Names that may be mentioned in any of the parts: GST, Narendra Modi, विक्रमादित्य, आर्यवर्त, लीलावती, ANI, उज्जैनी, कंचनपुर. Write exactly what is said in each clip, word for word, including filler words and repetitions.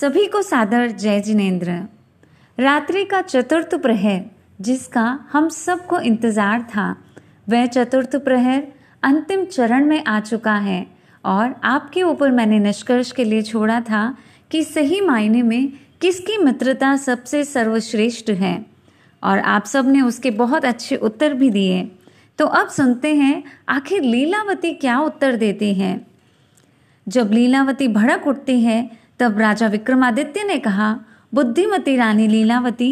सभी को सादर जय जिनेंद्र। रात्रि का चतुर्थ प्रहर जिसका हम सबको इंतजार था, वह चतुर्थ प्रहर अंतिम चरण में आ चुका है और आपके ऊपर मैंने निष्कर्ष के लिए छोड़ा था कि सही मायने में किसकी मित्रता सबसे सर्वश्रेष्ठ है, और आप सब ने उसके बहुत अच्छे उत्तर भी दिए। तो अब सुनते हैं आखिर लीलावती क्या उत्तर देती है। जब लीलावती भड़क उठती है तब राजा विक्रमादित्य ने कहा, बुद्धिमती रानी लीलावती,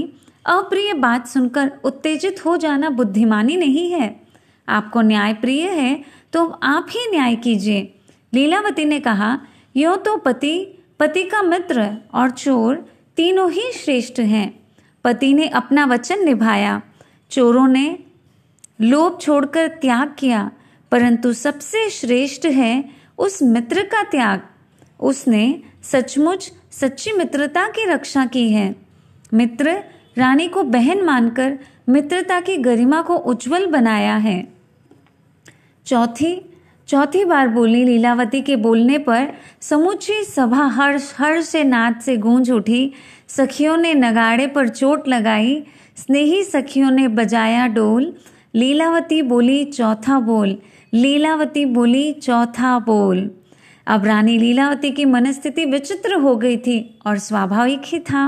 अप्रिय बात सुनकर उत्तेजित हो जाना बुद्धिमानी नहीं है। आपको न्याय प्रिय है तो आप ही न्याय कीजिए। लीलावती ने कहा, यो तो पति, पति का मित्र और चोर तीनों ही श्रेष्ठ हैं। पति ने अपना वचन निभाया, चोरों ने लोभ छोड़कर त्याग किया, परंतु सबसे श्रेष्ठ है उस मित्र का त्याग। उसने सचमुच सच्ची मित्रता की रक्षा की है। मित्र रानी को बहन मानकर मित्रता की गरिमा को उज्जवल बनाया है। चौथी चौथी बार बोली लीलावती के बोलने पर समूची सभा हर्ष हर्ष से नाद से गूंज उठी। सखियों ने नगाड़े पर चोट लगाई, स्नेही सखियों ने बजाया डोल। लीलावती बोली चौथा बोल, लीलावती बोली चौथा बोल। अब रानी लीलावती की मनस्थिति विचित्र हो गई थी और स्वाभाविक ही था।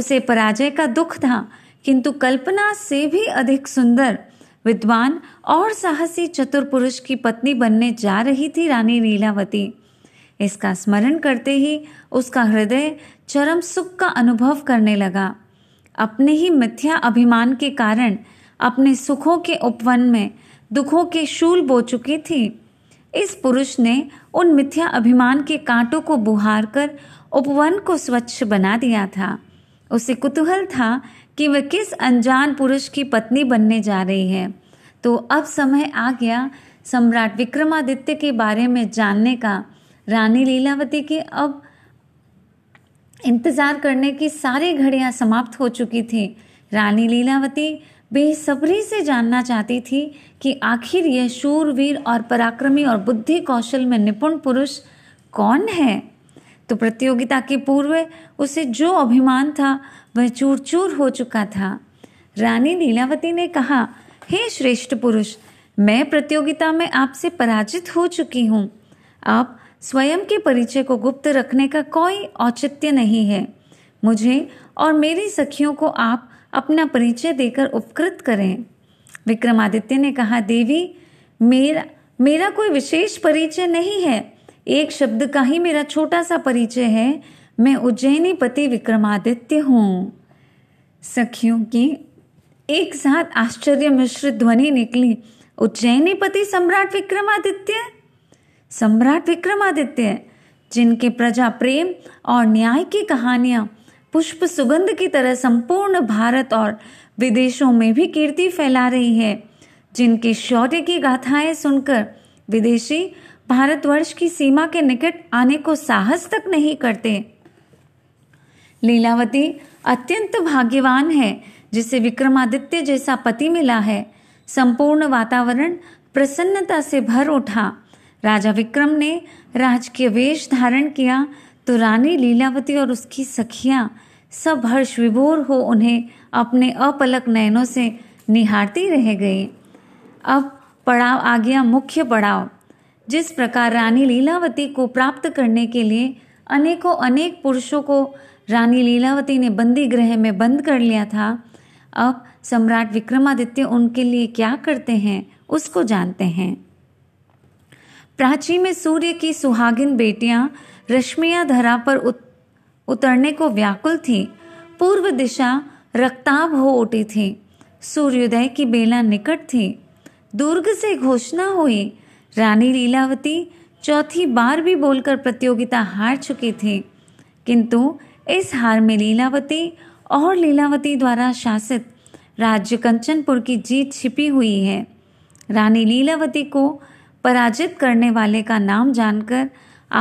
उसे पराजय का दुख था, किंतु कल्पना से भी अधिक सुंदर, विद्वान और साहसी चतुर पुरुष की पत्नी बनने जा रही थी रानी लीलावती। इसका स्मरण करते ही उसका हृदय चरम सुख का अनुभव करने लगा। अपने ही मिथ्या अभिमान के कारण अपने सुखों के उपवन में दुखों के शूल बो चुकी थी। इस पुरुष ने उन मिथ्या अभिमान के कांटों को बुहार कर उपवन को स्वच्छ बना दिया था। उसे कुतूहल था कि वह किस अनजान पुरुष की पत्नी बनने जा रही है। तो अब समय आ गया सम्राट विक्रमादित्य के बारे में जानने का। रानी लीलावती के अब इंतजार करने की सारी घड़ियां समाप्त हो चुकी थी। रानी लीलावती बेसब्री से जानना चाहती थी कि आखिर यह शूरवीर और पराक्रमी और बुद्धि कौशल में निपुण पुरुष कौन है। तो प्रतियोगिता के पूर्व उसे जो अभिमान था वह चूर चूर हो चुका था। रानी लीलावती ने कहा, हे श्रेष्ठ पुरुष, मैं प्रतियोगिता में आपसे पराजित हो चुकी हूँ। आप स्वयं के परिचय को गुप्त रखने का कोई औचित्य नहीं है। मुझे और मेरी सखियों को आप अपना परिचय देकर उपकृत करें। विक्रमादित्य ने कहा, देवी, मेरा मेरा कोई विशेष परिचय नहीं है। एक शब्द का ही मेरा छोटा सा परिचय है। मैं उज्जैनी पति विक्रमादित्य हूँ। सखियों की एक साथ आश्चर्य मिश्रित ध्वनि निकली, उज्जैनी पति सम्राट विक्रमादित्य, सम्राट विक्रमादित्य जिनके प्रजा प्रेम और न्याय की कहानियाँ पुष्प सुगंध की तरह संपूर्ण भारत और विदेशों में भी कीर्ति फैला रही है, जिनके शौर्य की गाथाएं सुनकर विदेशी भारतवर्ष की सीमा के निकट आने को साहस तक नहीं करते। लीलावती अत्यंत भाग्यवान है जिसे विक्रमादित्य जैसा पति मिला है। संपूर्ण वातावरण प्रसन्नता से भर उठा। राजा विक्रम ने राजकीय वेश धारण किया तो रानी लीलावती और उसकी सखियां सब हर्ष विभोर हो उन्हें अपने अपलक नयनों से निहारती रह गई। अब पड़ाव आ गया, मुख्य पड़ाव। जिस प्रकार रानी लीलावती को प्राप्त करने के लिए अनेकों अनेक पुरुषों को रानी लीलावती ने बंदी गृह में बंद कर लिया था, अब सम्राट विक्रमादित्य उनके लिए क्या करते हैं उसको जानते हैं। प्राची में सूर्य की सुहागिन बेटियां रश्मियां धरा पर उत, उतरने को व्याकुल थी। पूर्व दिशा रक्ताभ हो उठी थी। सूर्योदय की बेला निकट थी। दुर्ग से घोषणा हुई। रानी लीलावती चौथी बार भी बोलकर प्रतियोगिता हार चुकी थी, किंतु इस हार में लीलावती और लीलावती द्वारा शासित राज्य कंचनपुर की जीत छिपी हुई है। रानी लीलावती को पराजित करने वाले का नाम जानकर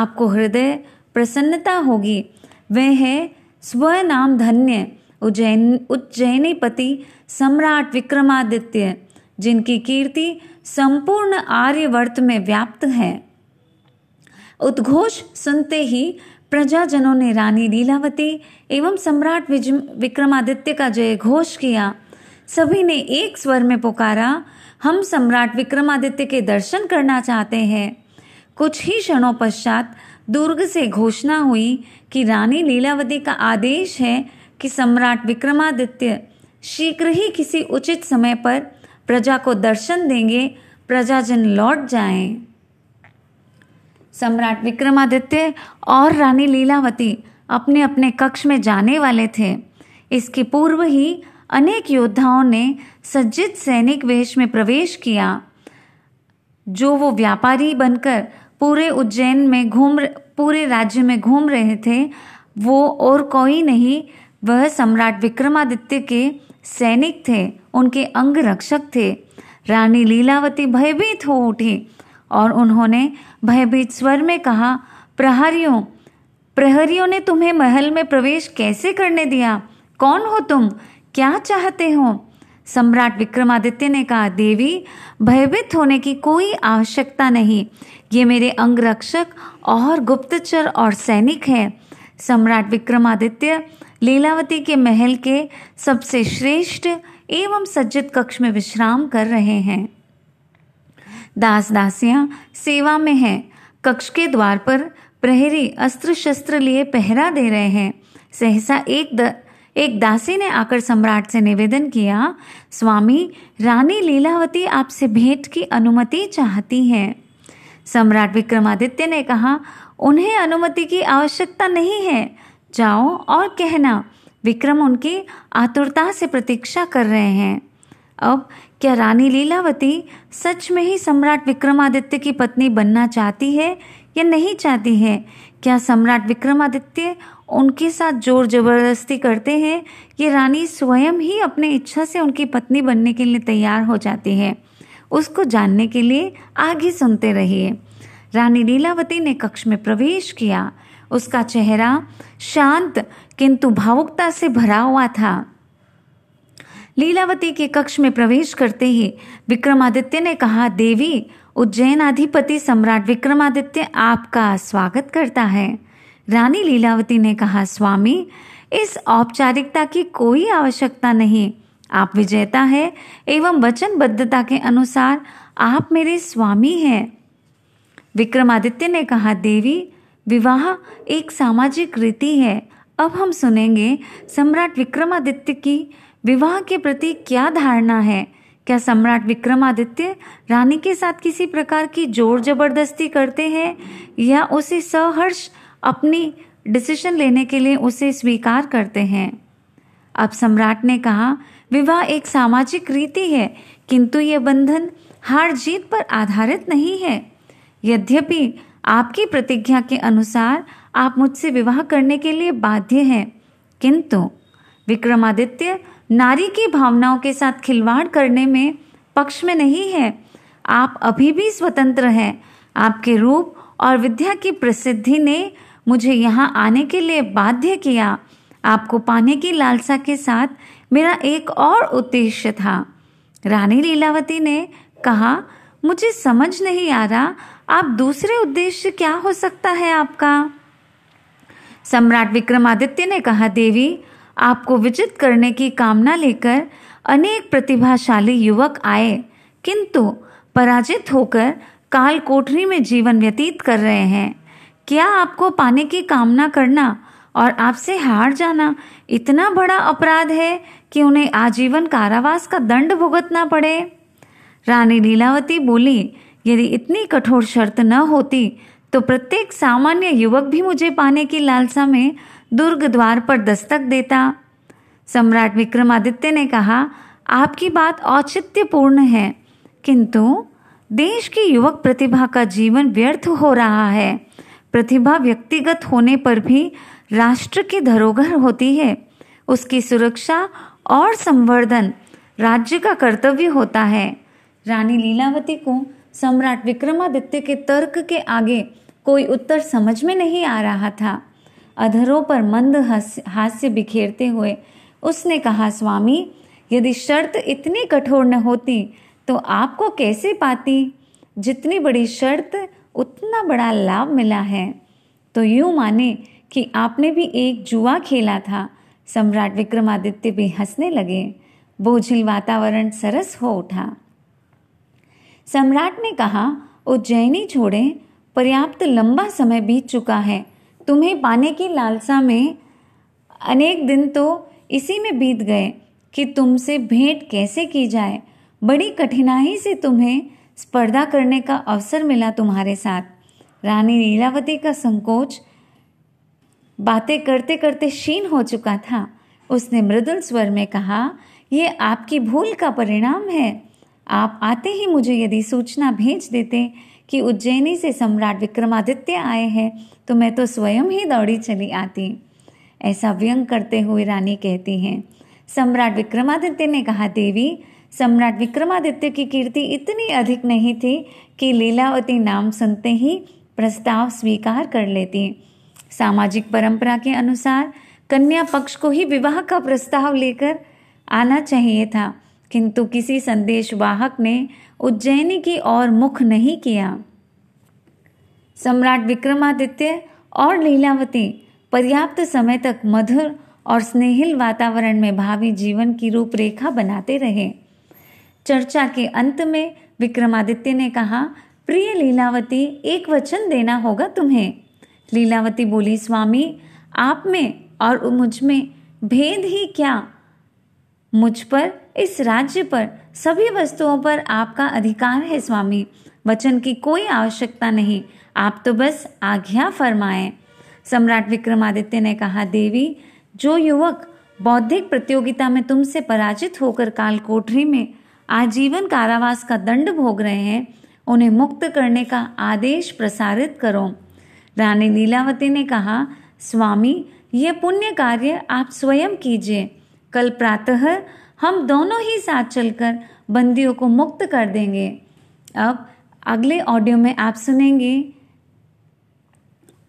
आपको हृदय प्रसन्नता होगी। वह है स्वनाम धन्य उज्जैन उज्जैनी पति सम्राट विक्रमादित्य, जिनकी कीर्ति संपूर्ण आर्यवर्त में व्याप्त है। उद्घोष सुनते ही प्रजाजनों ने रानी लीलावती एवं सम्राट विक्रमादित्य का जय घोष किया। सभी ने एक स्वर में पुकारा, हम सम्राट विक्रमादित्य के दर्शन करना चाहते हैं। कुछ ही क्षणों पश्चात दुर्ग से घोषणा हुई कि रानी लीलावती का आदेश है कि सम्राट विक्रमादित्य शीघ्र ही किसी उचित समय पर प्रजा को दर्शन देंगे, प्रजाजन लौट जाएं। सम्राट विक्रमादित्य और रानी लीलावती अपने अपने कक्ष में जाने वाले थे। इसके पूर्व ही अनेक योद्धाओं ने सज्जित सैनिक वेश में प्रवेश किया। जो वो व्यापारी बनकर पूरे उज्जैन में घूम पूरे राज्य में घूम रहे थे, वो और कोई नहीं, वह सम्राट विक्रमादित्य के सैनिक थे, उनके अंग रक्षक थे। रानी लीलावती भयभीत हो उठी और उन्होंने भयभीत स्वर में कहा, प्रहरियों प्रहरियों ने तुम्हें महल में प्रवेश कैसे करने दिया? कौन हो तुम? क्या चाहते हो? सम्राट विक्रमादित्य ने कहा, देवी, भयभीत होने की कोई आवश्यकता नहीं। ये मेरे अंगरक्षक और गुप्तचर और सैनिक हैं। सम्राट विक्रमादित्य लीलावती के महल के सबसे श्रेष्ठ एवं सज्जित कक्ष में विश्राम कर रहे हैं। दास दासियां सेवा में हैं। कक्ष के द्वार पर प्रहरी अस्त्र शस्त्र लिए पहरा दे रहे हैं। सहसा एक द... एक दासी ने आकर सम्राट से निवेदन किया, स्वामी, रानी लीलावती आपसे भेंट की अनुमति चाहती हैं। सम्राट विक्रमादित्य ने कहा, उन्हें अनुमति की आवश्यकता नहीं है, जाओ और कहना विक्रम उनकी आतुरता से प्रतीक्षा कर रहे हैं। अब क्या रानी लीलावती सच में ही सम्राट विक्रमादित्य की पत्नी बनना चाहती है या नहीं चाहती है? क्या सम्राट विक्रमादित्य उनके साथ जोर जबरदस्ती करते हैं? ये रानी स्वयं ही अपनी इच्छा से उनकी पत्नी बनने के लिए तैयार हो जाती है। उसको जानने के लिए आगे सुनते रहिए। रानी लीलावती ने कक्ष में प्रवेश किया। उसका चेहरा शांत किंतु भावुकता से भरा हुआ था। लीलावती के कक्ष में प्रवेश करते ही विक्रमादित्य ने कहा, देवी, उज्जैन अधिपति सम्राट विक्रमादित्य आपका स्वागत करता है। रानी लीलावती ने कहा, स्वामी, इस औपचारिकता की कोई आवश्यकता नहीं। आप विजेता है एवं वचनबद्धता के अनुसार आप मेरे स्वामी हैं। विक्रमादित्य ने कहा, देवी, विवाह एक सामाजिक रीति है। अब हम सुनेंगे सम्राट विक्रमादित्य की विवाह के प्रति क्या धारणा है। क्या सम्राट विक्रमादित्य रानी के साथ किसी प्रकार की जोर जबरदस्ती करते हैं या उसे सहर्ष अपनी डिसीजन लेने के लिए उसे स्वीकार करते हैं? अब सम्राट ने कहा, विवाह एक सामाजिक रीति है, किंतु यह बंधन हार जीत पर आधारित नहीं है। यद्यपि आपकी प्रतिज्ञा के अनुसार आप मुझसे विवाह करने के लिए बाध्य हैं, किंतु विक्रमादित्य नारी की भावनाओं के साथ खिलवाड़ करने में पक्ष में नहीं है। आप अभी भी स्वतंत्र हैं। आपके रूप और विद्या की प्रसिद्धि ने मुझे यहाँ आने के लिए बाध्य किया। आपको पाने की लालसा के साथ मेरा एक और उद्देश्य था। रानी लीलावती ने कहा, मुझे समझ नहीं आ रहा, आप दूसरे उद्देश्य क्या हो सकता है आपका? सम्राट विक्रमादित्य ने कहा, देवी, आपको विजित करने की कामना लेकर अनेक प्रतिभाशाली युवक आए, किंतु पराजित होकर काल कोठरी में जीवन व्यतीत कर रहे हैं। क्या आपको पाने की कामना करना और आपसे हार जाना इतना बड़ा अपराध है कि उन्हें आजीवन कारावास का दंड भुगतना पड़े? रानी लीलावती बोली, यदि इतनी कठोर शर्त न होती तो प्रत्येक सामान्य युवक भी मुझे पाने की लालसा में दुर्ग द्वार पर दस्तक देता। सम्राट विक्रमादित्य ने कहा, आपकी बात औचित्यपूर्ण है, किंतु देश की युवक प्रतिभा का जीवन व्यर्थ हो रहा है। प्रतिभा व्यक्तिगत होने पर भी राष्ट्र की धरोहर होती है। उसकी सुरक्षा और संवर्धन राज्य का कर्तव्य होता है। रानी लीलावती को सम्राट विक्रमादित्य के तर्क के आगे कोई उत्तर समझ में नहीं आ रहा था। अधरों पर मंद हास्य बिखेरते हुए उसने कहा, स्वामी, यदि शर्त इतनी कठोर न होती तो आपको कैसे पाती? जितनी बड़ी शर्त उतना बड़ा लाभ मिला है, तो यूं माने कि आपने भी एक जुआ खेला था। सम्राट विक्रमादित्य भी हंसने लगे। बोझिल वातावरण सरस हो उठा। सम्राट ने कहा, उज्जैनी छोड़े, पर्याप्त लंबा समय बीत चुका है। तुम्हें पाने की लालसा में अनेक दिन तो इसी में बीत गए कि तुमसे भेंट कैसे की जाए। बड़ी कठिनाई से तुम्हें स्पर्धा करने का अवसर मिला। तुम्हारे साथ रानी लीलावती का संकोच बातें करते करते क्षीण हो चुका था। उसने मृदुल स्वर में कहा, ये आपकी भूल का परिणाम है। आप आते ही मुझे यदि सूचना भेज देते कि उज्जैनी से सम्राट विक्रमादित्य आए हैं तो मैं तो स्वयं ही दौड़ी चली आती। ऐसा व्यंग करते हुए रानी कहती हैं। सम्राट विक्रमादित्य ने कहा, देवी, सम्राट विक्रमादित्य की कीर्ति इतनी अधिक नहीं थी कि लीलावती नाम सुनते ही प्रस्ताव स्वीकार कर लेती। सामाजिक परंपरा के अनुसार कन्या पक्ष को ही विवाह का प्रस्ताव लेकर आना चाहिए था, किंतु किसी संदेशवाहक ने उज्जैनी की ओर मुख नहीं किया। सम्राट विक्रमादित्य और लीलावती पर्याप्त समय तक मधुर और स्नेहिल वातावरण में भावी जीवन की रूपरेखा बनाते रहे। चर्चा के अंत में विक्रमादित्य ने कहा, प्रिय लीलावती, एक वचन देना होगा तुम्हें। लीलावती बोली, स्वामी, आप में और मुझ में भेद ही क्या? मुझ पर, इस राज्य पर, सभी वस्तुओं पर आपका अधिकार है स्वामी। वचन की कोई आवश्यकता नहीं, आप तो बस आज्ञा फरमाएं। सम्राट विक्रमादित्य ने कहा, देवी, जो युवक बौद्धिक प्रतियोगिता में तुमसे पराजित होकर काल कोठरी में आजीवन कारावास का दंड भोग रहे हैं, उन्हें मुक्त करने का आदेश प्रसारित करो। रानी लीलावती ने कहा, स्वामी, ये पुण्य कार्य आप स्वयं कीजिए। कल प्रातः हम दोनों ही साथ चलकर बंदियों को मुक्त कर देंगे। अब अगले ऑडियो में आप सुनेंगे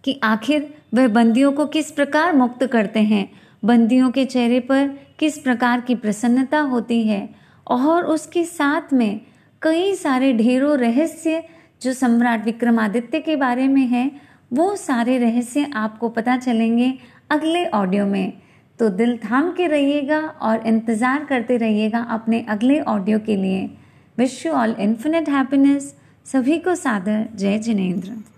कि आखिर वह बंदियों को किस प्रकार मुक्त करते हैं, बंदियों के चेहरे पर किस प्रकार की प्रसन्नता होती है, और उसके साथ में कई सारे ढेरों रहस्य जो सम्राट विक्रमादित्य के बारे में है, वो सारे रहस्य आपको पता चलेंगे अगले ऑडियो में। तो दिल थाम के रहिएगा और इंतज़ार करते रहिएगा अपने अगले ऑडियो के लिए। Wish you all infinite happiness. सभी को सादर जय जिनेंद्र।